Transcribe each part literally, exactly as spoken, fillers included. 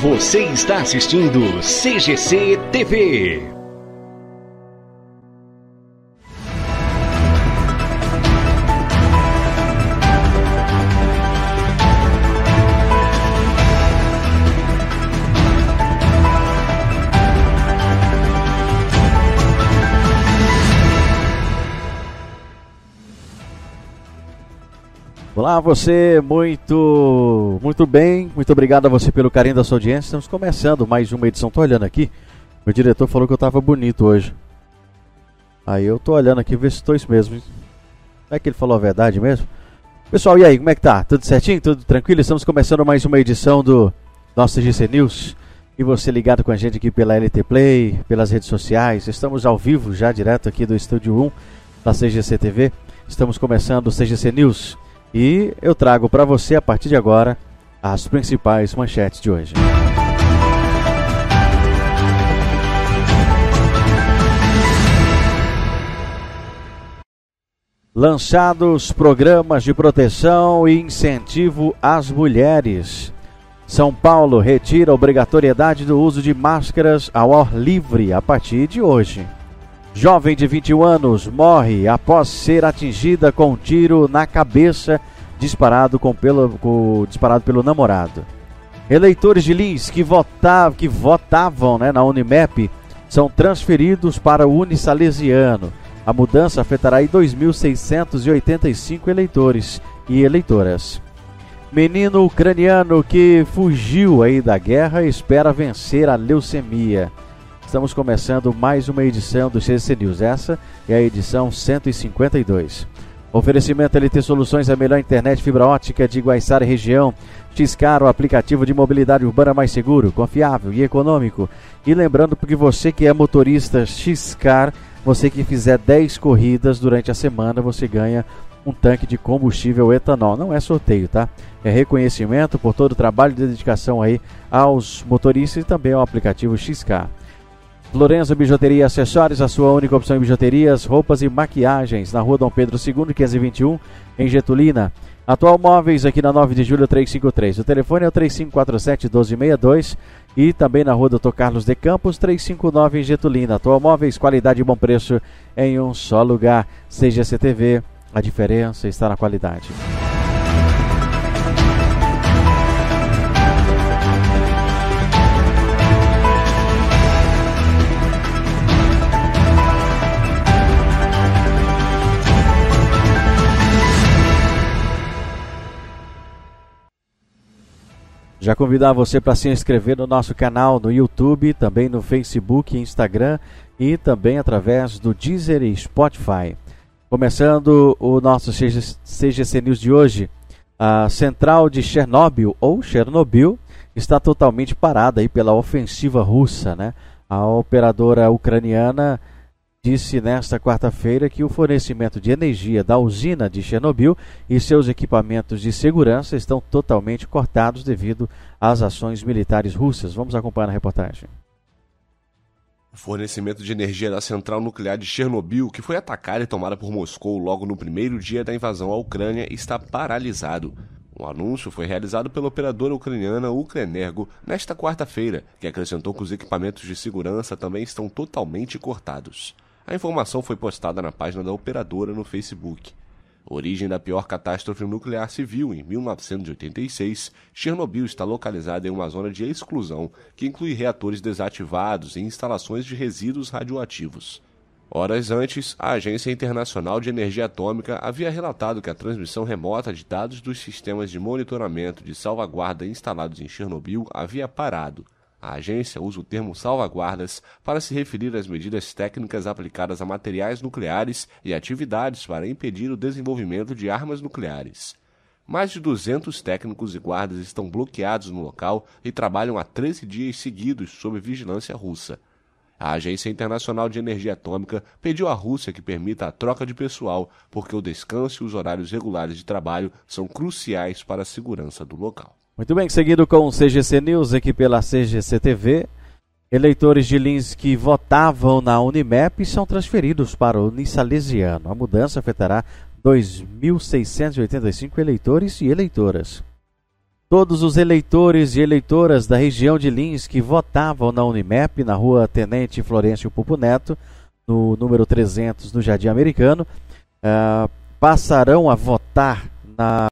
Você está assistindo C G C T V. Olá você, muito muito bem, muito obrigado a você pelo carinho da sua audiência. Estamos começando mais uma edição. Tô olhando aqui, meu diretor falou que eu tava bonito hoje. Aí eu tô olhando aqui, ver se tô isso mesmo. Como é que ele falou a verdade mesmo? Pessoal, e aí, como é que tá? Tudo certinho? Tudo tranquilo? Estamos começando mais uma edição do nosso G C News. E você ligado com a gente aqui pela L T Play, pelas redes sociais. Estamos ao vivo já, direto aqui do Estúdio um da C G C T V. Estamos começando o C G C News. E eu trago para você, a partir de agora, as principais manchetes de hoje. Lançados programas de proteção e incentivo às mulheres. São Paulo retira a obrigatoriedade do uso de máscaras ao ar livre a partir de hoje. Jovem de vinte e um anos morre após ser atingida com um tiro na cabeça disparado, com pelo, com, disparado pelo namorado. Eleitores de Lins que, vota, que votavam né, na UNIMEP são transferidos para o UNISALESIANO. A mudança afetará aí dois mil seiscentos e oitenta e cinco eleitores e eleitoras. Menino ucraniano que fugiu aí da guerra espera vencer a leucemia. Estamos começando mais uma edição do C G C News, essa é a edição cento e cinquenta e dois. Oferecimento L T Soluções, a melhor internet fibra ótica de Guaiçara e região. Xcar, o aplicativo de mobilidade urbana mais seguro, confiável e econômico. E lembrando que você que é motorista Xcar, você que fizer dez corridas durante a semana, você ganha um tanque de combustível etanol. Não é sorteio, tá? É reconhecimento por todo o trabalho de dedicação aí aos motoristas e também ao aplicativo Xcar. Florenzo Bijuteria Acessórios, a sua única opção em bijuterias, roupas e maquiagens, na rua Dom Pedro segundo, quinhentos e vinte e um, em Getulina. Atual Móveis, aqui na nove de julho, trezentos e cinquenta e três. O telefone é o três cinco quatro sete, um dois seis dois e também na rua doutor Carlos de Campos, trezentos e cinquenta e nove, em Getulina. Atual Móveis, qualidade e bom preço em um só lugar. C G C T V, a diferença está na qualidade. Já convidar você para se inscrever no nosso canal no YouTube, também no Facebook, Instagram e também através do Deezer e Spotify. Começando o nosso C G C News de hoje, a central de Chernobyl, ou Chernobyl, está totalmente parada aí pela ofensiva russa, né? A operadora ucraniana disse nesta quarta-feira que o fornecimento de energia da usina de Chernobyl e seus equipamentos de segurança estão totalmente cortados devido às ações militares russas. Vamos acompanhar a reportagem. O fornecimento de energia da central nuclear de Chernobyl, que foi atacada e tomada por Moscou logo no primeiro dia da invasão à Ucrânia, está paralisado. O anúncio foi realizado pela operadora ucraniana Ukrenergo nesta quarta-feira, que acrescentou que os equipamentos de segurança também estão totalmente cortados. A informação foi postada na página da operadora no Facebook. Origem da pior catástrofe nuclear civil em mil novecentos e oitenta e seis, Chernobyl está localizada em uma zona de exclusão que inclui reatores desativados e instalações de resíduos radioativos. Horas antes, a Agência Internacional de Energia Atômica havia relatado que a transmissão remota de dados dos sistemas de monitoramento de salvaguarda instalados em Chernobyl havia parado. A agência usa o termo salvaguardas para se referir às medidas técnicas aplicadas a materiais nucleares e atividades para impedir o desenvolvimento de armas nucleares. Mais de duzentos técnicos e guardas estão bloqueados no local e trabalham há treze dias seguidos sob vigilância russa. A Agência Internacional de Energia Atômica pediu à Rússia que permita a troca de pessoal, porque o descanso e os horários regulares de trabalho são cruciais para a segurança do local. Muito bem, seguido com o C G C News aqui pela C G C T V. Eleitores de Lins que votavam na UNIMEP são transferidos para o UNISALESIANO. A mudança afetará dois mil seiscentos e oitenta e cinco eleitores e eleitoras. Todos os eleitores e eleitoras da região de Lins que votavam na UNIMEP, na rua Tenente Florencio Pupo Neto, no número trezentos, no Jardim Americano, uh, passarão a votar na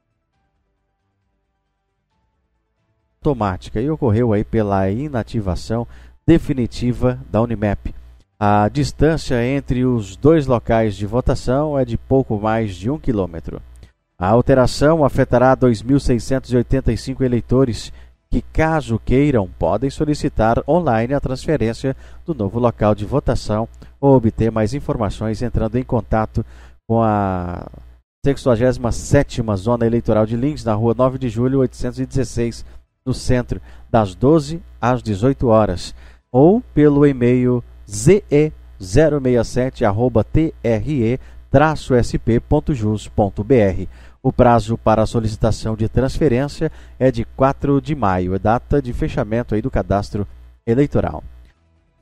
automática. E ocorreu aí pela inativação definitiva da UNIMEP. A distância entre os dois locais de votação é de pouco mais de um quilômetro. A alteração afetará dois mil seiscentos e oitenta e cinco eleitores que, caso queiram, podem solicitar online a transferência do novo local de votação ou obter mais informações entrando em contato com a sexagésima sétima Zona Eleitoral de Lins, na rua nove de julho, oitocentos e dezesseis, no centro, das doze às dezoito horas, ou pelo e-mail z e zero seis sete arroba t r e traço s p ponto jus ponto b r. O prazo para a solicitação de transferência é de quatro de maio, é data de fechamento aí do cadastro eleitoral.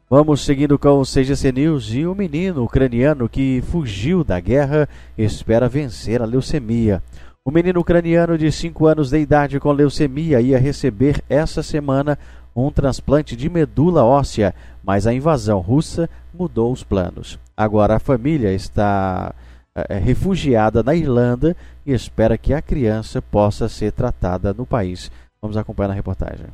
Vamos seguindo com o C G C News. E o menino ucraniano que fugiu da guerra espera vencer a leucemia. O menino ucraniano de cinco anos de idade com leucemia ia receber essa semana um transplante de medula óssea, mas a invasão russa mudou os planos. Agora a família está é, refugiada na Irlanda e espera que a criança possa ser tratada no país. Vamos acompanhar a reportagem.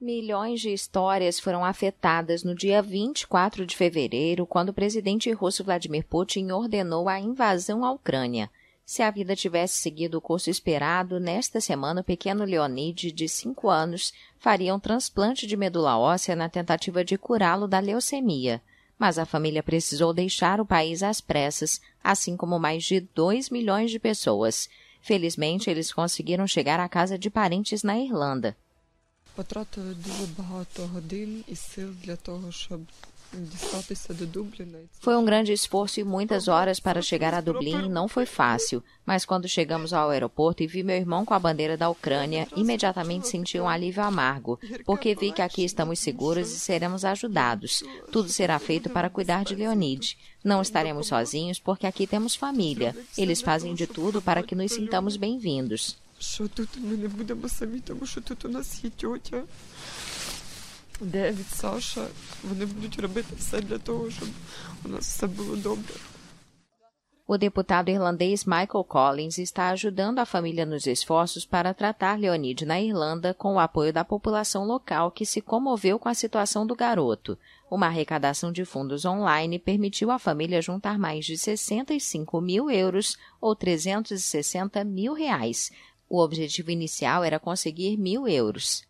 Milhões de histórias foram afetadas no dia vinte e quatro de fevereiro, quando o presidente russo Vladimir Putin ordenou a invasão à Ucrânia. Se a vida tivesse seguido o curso esperado, nesta semana o pequeno Leonid, de cinco anos, faria um transplante de medula óssea na tentativa de curá-lo da leucemia. Mas a família precisou deixar o país às pressas, assim como mais de dois milhões de pessoas. Felizmente, eles conseguiram chegar à casa de parentes na Irlanda. Foi um grande esforço e muitas horas para chegar a Dublin e não foi fácil, mas quando chegamos ao aeroporto e vi meu irmão com a bandeira da Ucrânia, imediatamente senti um alívio amargo, porque vi que aqui estamos seguros e seremos ajudados. Tudo será feito para cuidar de Leonid. Não estaremos sozinhos porque aqui temos família. Eles fazem de tudo para que nos sintamos bem-vindos. O deputado irlandês Michael Collins está ajudando a família nos esforços para tratar Leonid na Irlanda com o apoio da população local que se comoveu com a situação do garoto. Uma arrecadação de fundos online permitiu à família juntar mais de sessenta e cinco mil euros ou trezentos e sessenta mil reais. O objetivo inicial era conseguir mil euros.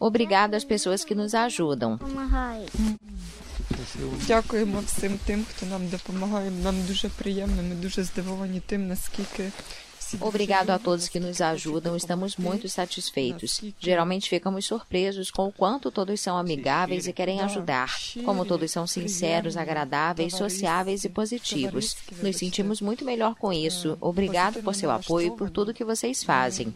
Obrigado às pessoas que nos ajudam. Obrigado a todos que nos ajudam, estamos muito satisfeitos. Geralmente ficamos surpresos com o quanto todos são amigáveis e querem ajudar, como todos são sinceros, agradáveis, sociáveis e positivos. Nos sentimos muito melhor com isso. Obrigado por seu apoio e por tudo que vocês fazem.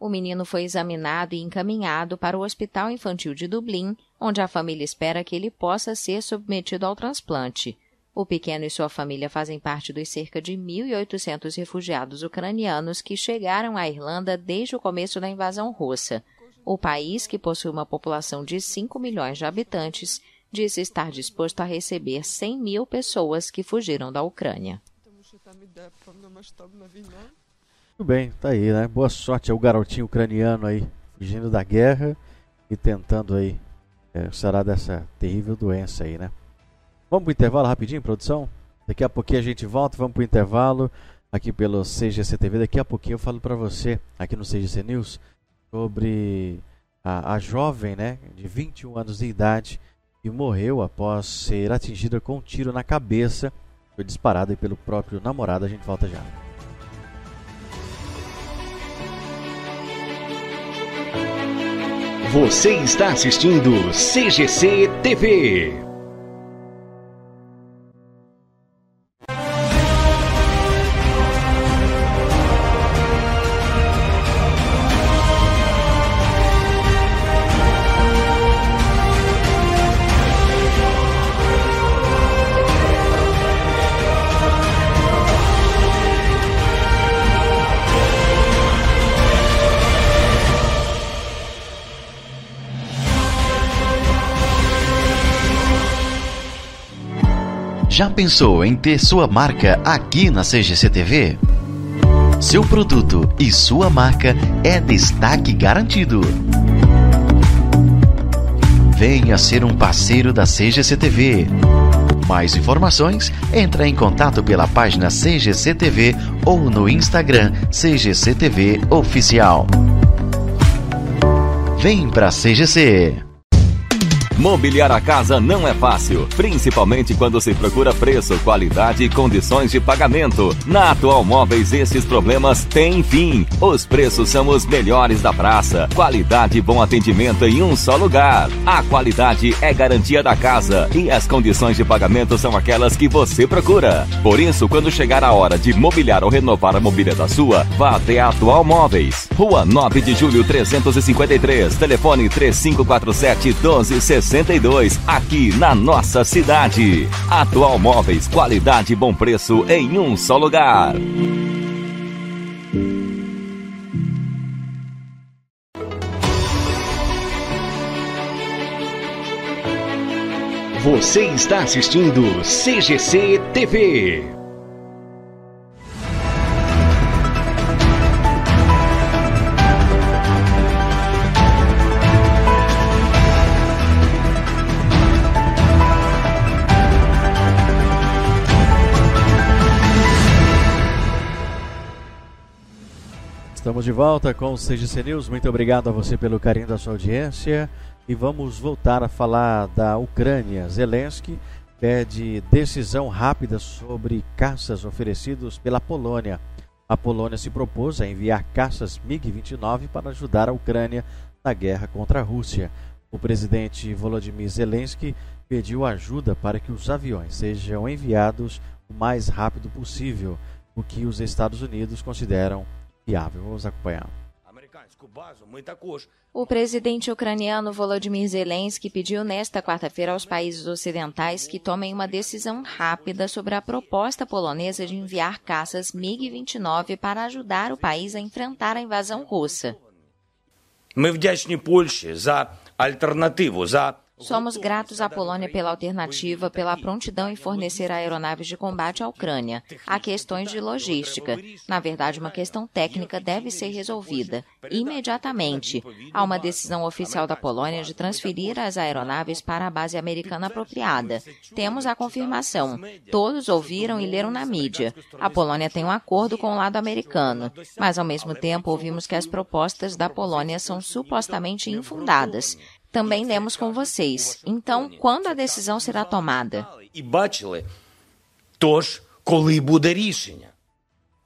O menino foi examinado e encaminhado para o Hospital Infantil de Dublin, onde a família espera que ele possa ser submetido ao transplante. O pequeno e sua família fazem parte dos cerca de mil e oitocentos refugiados ucranianos que chegaram à Irlanda desde o começo da invasão russa. O país, que possui uma população de cinco milhões de habitantes, disse estar disposto a receber cem mil pessoas que fugiram da Ucrânia. Muito bem, tá aí, né? Boa sorte ao garotinho ucraniano aí, fugindo da guerra e tentando aí é, sarar dessa terrível doença aí, né? Vamos pro intervalo rapidinho, produção? Daqui a pouquinho a gente volta, vamos pro intervalo aqui pelo C G C T V. Daqui a pouquinho eu falo para você, aqui no C G C News, sobre a, a jovem, né, de vinte e um anos de idade que morreu após ser atingida com um tiro na cabeça. Foi disparada aí pelo próprio namorado. A gente volta já. Você está assistindo C G C T V. Já pensou em ter sua marca aqui na Seja C T V? Seu produto e sua marca é destaque garantido. Venha ser um parceiro da Seja C T V. Mais informações, entra em contato pela página C G C T V ou no Instagram C G C T V Oficial. Vem pra C G C! Mobiliar a casa não é fácil, principalmente quando se procura preço, qualidade e condições de pagamento. Na Atual Móveis, esses problemas têm fim. Os preços são os melhores da praça. Qualidade e bom atendimento em um só lugar. A qualidade é garantia da casa e as condições de pagamento são aquelas que você procura. Por isso, quando chegar a hora de mobiliar ou renovar a mobília da sua, vá até a Atual Móveis. Rua nove de julho, trezentos e cinquenta e três, telefone três cinco quatro sete, um dois seis zero. sessenta e dois, aqui na nossa cidade. Atual Móveis, qualidade e bom preço em um só lugar. Você está assistindo C G C T V. Estamos de volta com o C G C News. Muito obrigado a você pelo carinho da sua audiência. E vamos voltar a falar da Ucrânia. Zelensky pede decisão rápida sobre caças oferecidos pela Polônia. A Polônia se propôs a enviar caças MiG vinte e nove para ajudar a Ucrânia na guerra contra a Rússia. O presidente Volodymyr Zelensky pediu ajuda para que os aviões sejam enviados o mais rápido possível, o que os Estados Unidos consideram viável. Vamos acompanhar. O presidente ucraniano Volodymyr Zelensky pediu nesta quarta-feira aos países ocidentais que tomem uma decisão rápida sobre a proposta polonesa de enviar caças MiG vinte e nove para ajudar o país a enfrentar a invasão russa. Somos gratos à Polônia pela alternativa, pela prontidão em fornecer aeronaves de combate à Ucrânia. Há questões de logística. Na verdade, uma questão técnica deve ser resolvida imediatamente. Há uma decisão oficial da Polônia de transferir as aeronaves para a base americana apropriada. Temos a confirmação. Todos ouviram e leram na mídia. A Polônia tem um acordo com o lado americano. Mas, ao mesmo tempo, ouvimos que as propostas da Polônia são supostamente infundadas. Também lemos com vocês. Então, quando a decisão será tomada?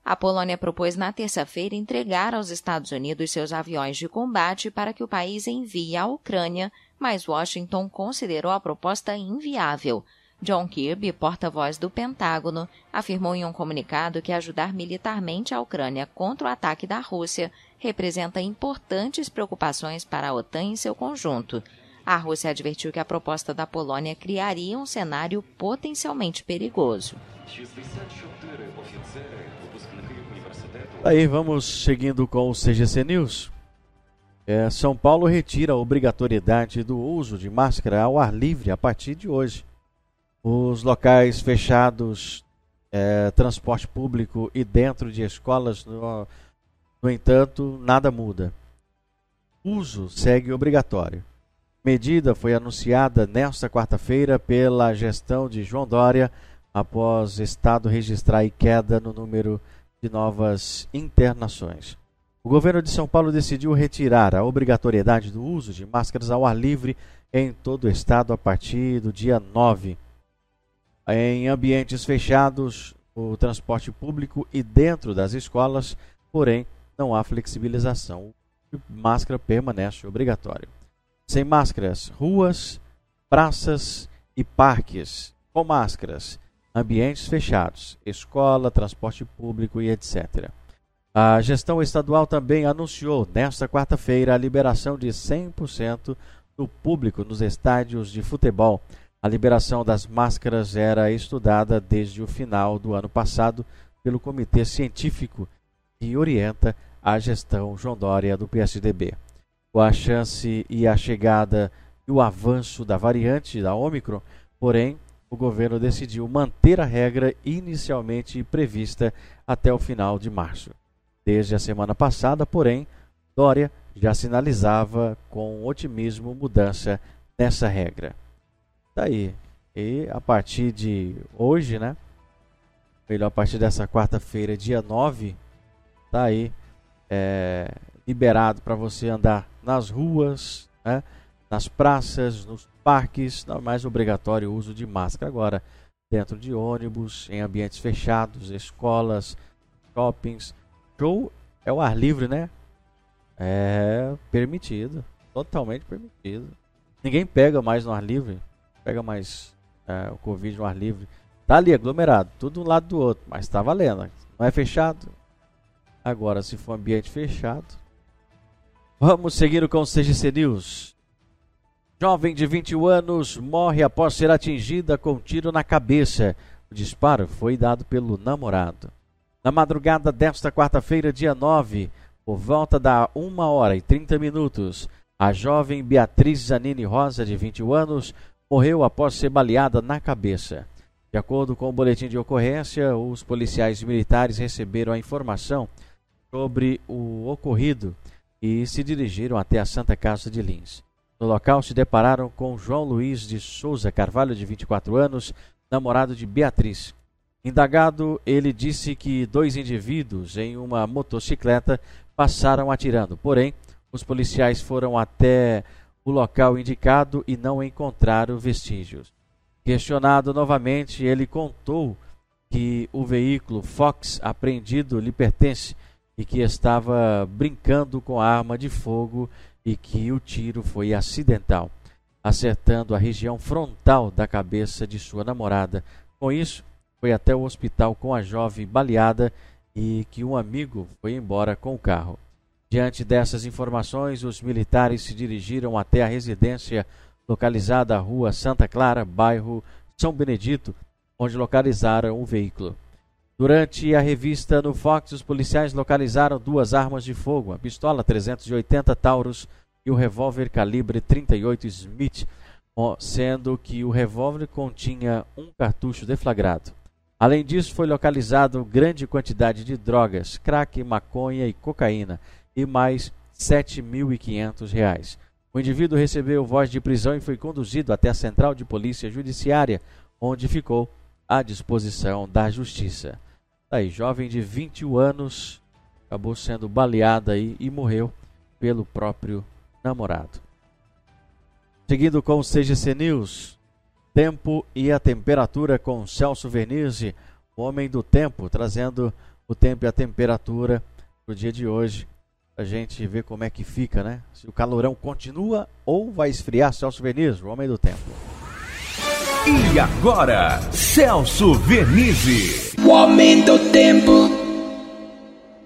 A Polônia propôs na terça-feira entregar aos Estados Unidos seus aviões de combate para que o país envie à Ucrânia, mas Washington considerou a proposta inviável. John Kirby, porta-voz do Pentágono, afirmou em um comunicado que ajudar militarmente a Ucrânia contra o ataque da Rússia representa importantes preocupações para a OTAN em seu conjunto. A Rússia advertiu que a proposta da Polônia criaria um cenário potencialmente perigoso. Aí vamos seguindo com o C G C News. É, São Paulo retira a obrigatoriedade do uso de máscara ao ar livre a partir de hoje. Os locais fechados, é, transporte público e dentro de escolas... No, No entanto, nada muda. Uso segue obrigatório. Medida foi anunciada nesta quarta-feira pela gestão de João Dória, após o Estado registrar a queda no número de novas internações. O governo de São Paulo decidiu retirar a obrigatoriedade do uso de máscaras ao ar livre em todo o Estado a partir do dia nove. Em ambientes fechados, o transporte público e dentro das escolas, porém, não há flexibilização. Máscara permanece obrigatório. Sem máscaras, ruas, praças e parques. Com máscaras, ambientes fechados, escola, transporte público e etcétera. A gestão estadual também anunciou nesta quarta-feira a liberação de cem por cento do público nos estádios de futebol. A liberação das máscaras era estudada desde o final do ano passado pelo Comitê Científico que orienta a gestão João Dória do P S D B. Com a chance e a chegada e o avanço da variante da Ômicron, porém, o governo decidiu manter a regra inicialmente prevista até o final de março. Desde a semana passada, porém, Dória já sinalizava com otimismo mudança nessa regra. Daí, e a partir de hoje, né? Melhor, a partir dessa quarta-feira, dia nove, tá aí é, liberado para você andar nas ruas, né, nas praças, nos parques, não é mais obrigatório o uso de máscara agora, dentro de ônibus, em ambientes fechados, escolas, shoppings. Show é o ar livre, né? É permitido, totalmente permitido. Ninguém pega mais no ar livre, pega mais é, o Covid no ar livre. Tá ali aglomerado, tudo um lado do outro, mas tá valendo. Não é fechado? Agora, se for ambiente fechado... Vamos seguindo com o C G C News. Jovem de vinte e um anos morre após ser atingida com um tiro na cabeça. O disparo foi dado pelo namorado. Na madrugada desta quarta-feira, dia nove, por volta da uma hora e trinta minutos, a jovem Beatriz Zanini Rosa, de vinte e um anos, morreu após ser baleada na cabeça. De acordo com o boletim de ocorrência, os policiais militares receberam a informação sobre o ocorrido e se dirigiram até a Santa Casa de Lins. No local, se depararam com João Luiz de Souza Carvalho, de vinte e quatro anos, namorado de Beatriz. Indagado, ele disse que dois indivíduos em uma motocicleta passaram atirando. Porém, os policiais foram até o local indicado e não encontraram vestígios. Questionado novamente, ele contou que o veículo Fox apreendido lhe pertence e que estava brincando com a arma de fogo e que o tiro foi acidental, acertando a região frontal da cabeça de sua namorada. Com isso, foi até o hospital com a jovem baleada e que um amigo foi embora com o carro. Diante dessas informações, os militares se dirigiram até a residência localizada à rua Santa Clara, bairro São Benedito, onde localizaram o veículo. Durante a revista no Fox, os policiais localizaram duas armas de fogo, a pistola trezentos e oitenta Taurus e o revólver calibre trinta e oito Smith, sendo que o revólver continha um cartucho deflagrado. Além disso, foi localizado grande quantidade de drogas, crack, maconha e cocaína, e mais sete mil e quinhentos reais. O indivíduo recebeu voz de prisão e foi conduzido até a Central de Polícia Judiciária, onde ficou à disposição da Justiça. Aí, jovem de vinte e um anos, acabou sendo baleada aí e morreu pelo próprio namorado. Seguindo com o C G C News, tempo e a temperatura com Celso Vernizzi, o homem do tempo, trazendo o tempo e a temperatura pro dia de hoje. A gente vê como é que fica, né? Se o calorão continua ou vai esfriar. Celso Vernizzi, o homem do tempo. E agora, Celso Vernizzi, o homem do tempo.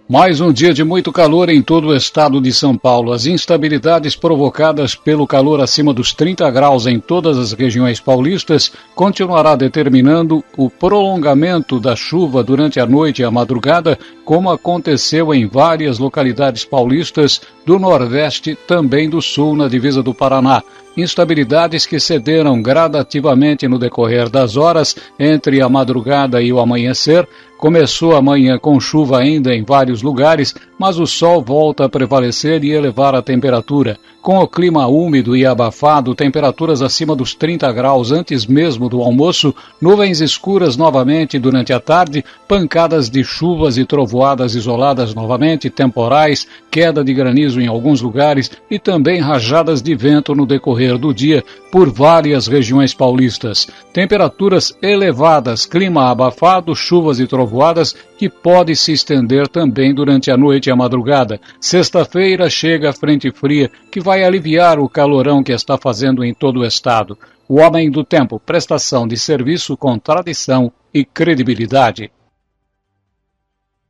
Mais um dia de muito calor em todo o estado de São Paulo. As instabilidades provocadas pelo calor acima dos trinta graus em todas as regiões paulistas continuará determinando o prolongamento da chuva durante a noite e a madrugada, como aconteceu em várias localidades paulistas do Nordeste, também do Sul, na divisa do Paraná. Instabilidades que cederam gradativamente no decorrer das horas, entre a madrugada e o amanhecer. Começou a manhã com chuva ainda em vários lugares, mas o sol volta a prevalecer e elevar a temperatura. Com o clima úmido e abafado, temperaturas acima dos trinta graus antes mesmo do almoço, nuvens escuras novamente durante a tarde, pancadas de chuvas e trovoadas isoladas novamente, temporais, queda de granizo em alguns lugares e também rajadas de vento no decorrer do dia por várias regiões paulistas. Temperaturas elevadas, clima abafado, chuvas e trovoadas que pode se estender também durante a noite e a madrugada. Sexta-feira chega a frente fria, que vai aliviar o calorão que está fazendo em todo o estado. O Homem do Tempo, prestação de serviço com tradição e credibilidade.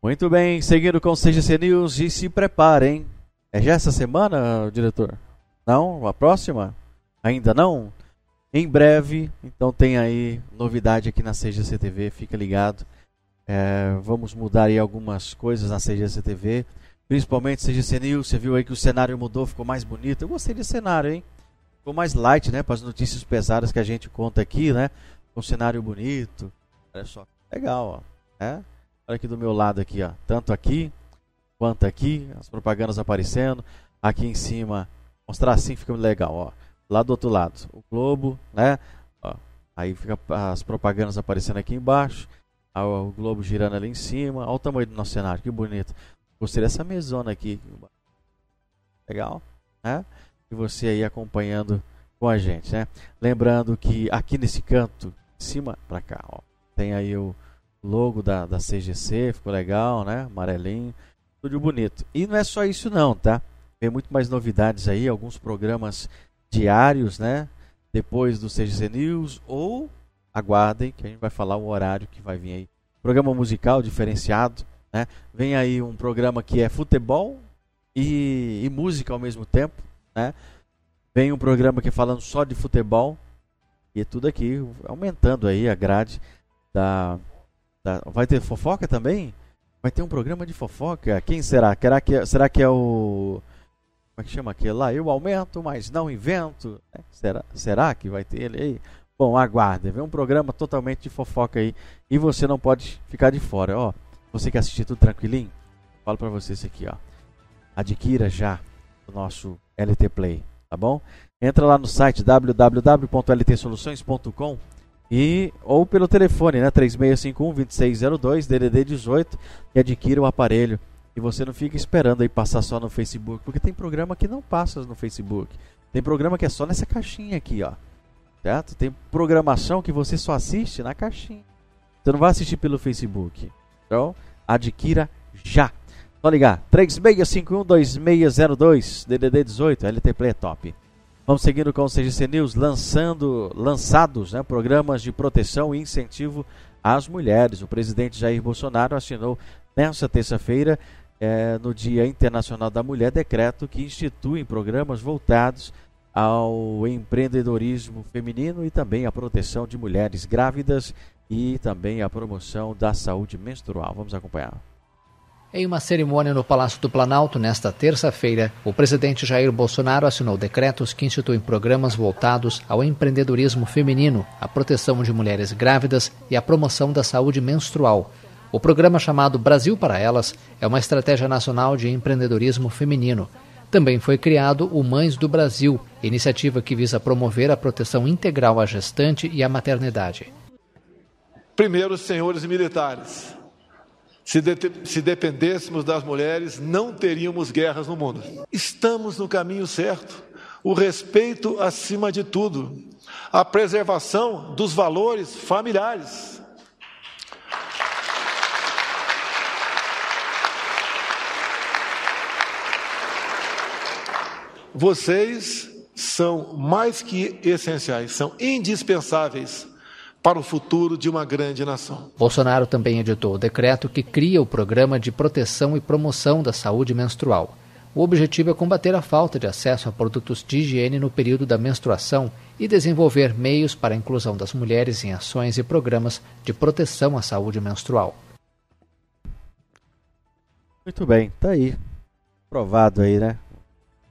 Muito bem, seguindo com o C G C News, e se preparem. É já essa semana, diretor? Não? A próxima? Ainda não? Em breve, então tem aí novidade aqui na Seja C T V, fica ligado. É, vamos mudar aí algumas coisas na C G C T V, principalmente C G C News. Você viu aí que o cenário mudou, ficou mais bonito. Eu gostei desse cenário, hein? Ficou mais light, né? Para as notícias pesadas que a gente conta aqui, né? um cenário bonito. Olha só, legal, ó. É? Olha aqui do meu lado aqui, ó. Tanto aqui quanto aqui, as propagandas aparecendo. Aqui em cima, mostrar assim fica legal, ó. Lá do outro lado, o globo, né? Ó, aí fica as propagandas aparecendo aqui embaixo. Ó, o globo girando ali em cima. Olha o tamanho do nosso cenário, que bonito. Gostei dessa mesona aqui. Legal, né? E você aí acompanhando com a gente, né? Lembrando que aqui nesse canto, de cima pra cá, ó, tem aí o logo da, da C G C, ficou legal, né? Amarelinho, tudo bonito. E não é só isso não, tá? Tem muito mais novidades aí, alguns programas diários, né? Depois do C G C News, ou aguardem que a gente vai falar o horário que vai vir aí. Programa musical diferenciado, né? Vem aí um programa que é futebol e, e música ao mesmo tempo, né? Vem um programa que é falando só de futebol e tudo aqui, aumentando aí a grade da, da... Vai ter fofoca também? Vai ter um programa de fofoca? Quem será? Será que é, será que é o... Como é que chama aquele lá? Eu aumento, mas não invento. Será, será que vai ter ele aí? Bom, aguarda. Vem um programa totalmente de fofoca aí e você não pode ficar de fora, ó. Você que assistir tudo tranquilinho, falo pra você isso aqui, ó. Adquira já o nosso L T Play, tá bom? Entra lá no site w w w ponto l t soluções ponto com e ou pelo telefone, né, três seis cinco um, dois seis zero dois, D D D dezoito, e adquira o aparelho. E você não fica esperando aí passar só no Facebook, porque tem programa que não passa no Facebook. Tem programa que é só nessa caixinha aqui, ó. Certo? Tem programação que você só assiste na caixinha. Você não vai assistir pelo Facebook. Então, adquira já. Só ligar, três seis cinco um, dois seis zero dois, D D D dezoito, L T Play é top. Vamos seguindo com o C G C News, lançando, lançados, né, programas de proteção e incentivo às mulheres. O presidente Jair Bolsonaro assinou nesta terça-feira, é, no Dia Internacional da Mulher, decreto que institui programas voltados ao empreendedorismo feminino e também à proteção de mulheres grávidas e também à promoção da saúde menstrual. Vamos acompanhar. Em uma cerimônia no Palácio do Planalto, nesta terça-feira, o presidente Jair Bolsonaro assinou decretos que instituem programas voltados ao empreendedorismo feminino, à proteção de mulheres grávidas e à promoção da saúde menstrual. O programa chamado Brasil para Elas é uma estratégia nacional de empreendedorismo feminino. Também foi criado o Mães do Brasil, iniciativa que visa promover a proteção integral à gestante e à maternidade. Primeiro, senhores militares. Se, de, se dependêssemos das mulheres, não teríamos guerras no mundo. Estamos no caminho certo. O respeito acima de tudo. A preservação dos valores familiares. Vocês são mais que essenciais, são indispensáveis para o futuro de uma grande nação. Bolsonaro também editou o decreto que cria o Programa de Proteção e Promoção da Saúde Menstrual. O objetivo é combater a falta de acesso a produtos de higiene no período da menstruação e desenvolver meios para a inclusão das mulheres em ações e programas de proteção à saúde menstrual. Muito bem, tá aí. Aprovado aí, né?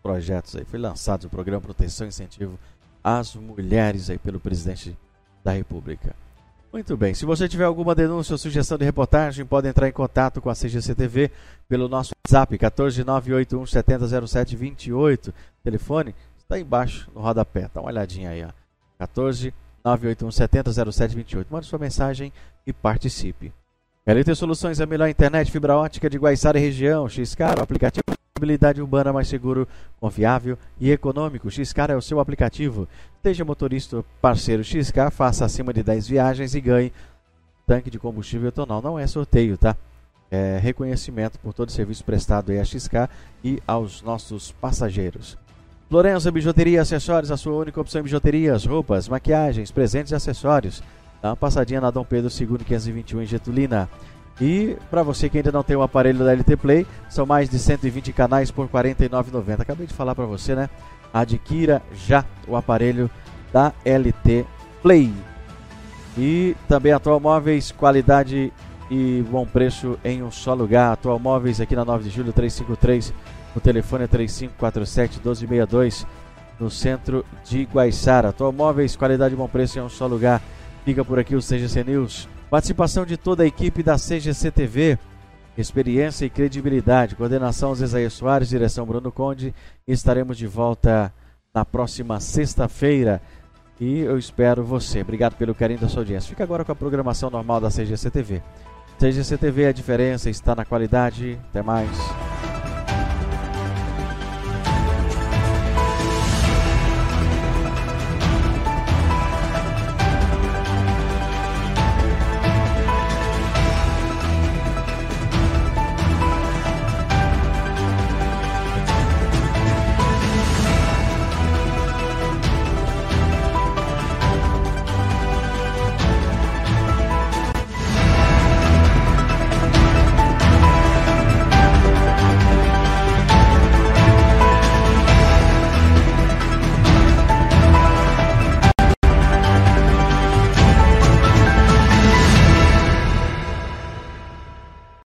Projetos aí. Foi lançado o Programa Proteção e Incentivo às Mulheres aí pelo presidente da República. Muito bem, se você tiver alguma denúncia ou sugestão de reportagem, pode entrar em contato com a Seja C T V pelo nosso WhatsApp um quatro nove oito um, sete zero zero sete dois oito. Telefone está embaixo no rodapé, dá uma olhadinha aí, ó. um quatro nove oito um, sete zero zero sete dois oito. Manda sua mensagem e participe. L T Soluções é a melhor internet, fibra ótica de Guaiçara e região. Xcar, o aplicativo de mobilidade urbana mais seguro, confiável e econômico. Xcar é o seu aplicativo. Seja motorista parceiro Xcar, faça acima de dez viagens e ganhe tanque de combustível etanol. Não é sorteio, tá? É reconhecimento por todo o serviço prestado aí a Xcar e aos nossos passageiros. Florenzo Bijuteria Acessórios, a sua única opção em bijuterias, roupas, maquiagens, presentes e acessórios. Dá uma passadinha na Dom Pedro segundo, quinhentos e vinte e um, em Getulina. E para você que ainda não tem o aparelho da L T Play, são mais de cento e vinte canais por quarenta e nove reais e noventa centavos. Acabei de falar para você, né? Adquira já o aparelho da L T Play. E também Atual Móveis, qualidade e bom preço em um só lugar. Atual Móveis aqui na nove de julho, trezentos e cinquenta e três. O telefone é três cinco quatro sete, um dois seis dois, no centro de Guaiçara. Atual Móveis, qualidade e bom preço em um só lugar. Fica por aqui o C G C News. Participação de toda a equipe da C G C T V. Experiência e credibilidade. Coordenação Zezaias Soares, direção Bruno Conde. Estaremos de volta na próxima sexta-feira. E eu espero você. Obrigado pelo carinho da sua audiência. Fica agora com a programação normal da C G C T V. C G C T V, a diferença está na qualidade. Até mais.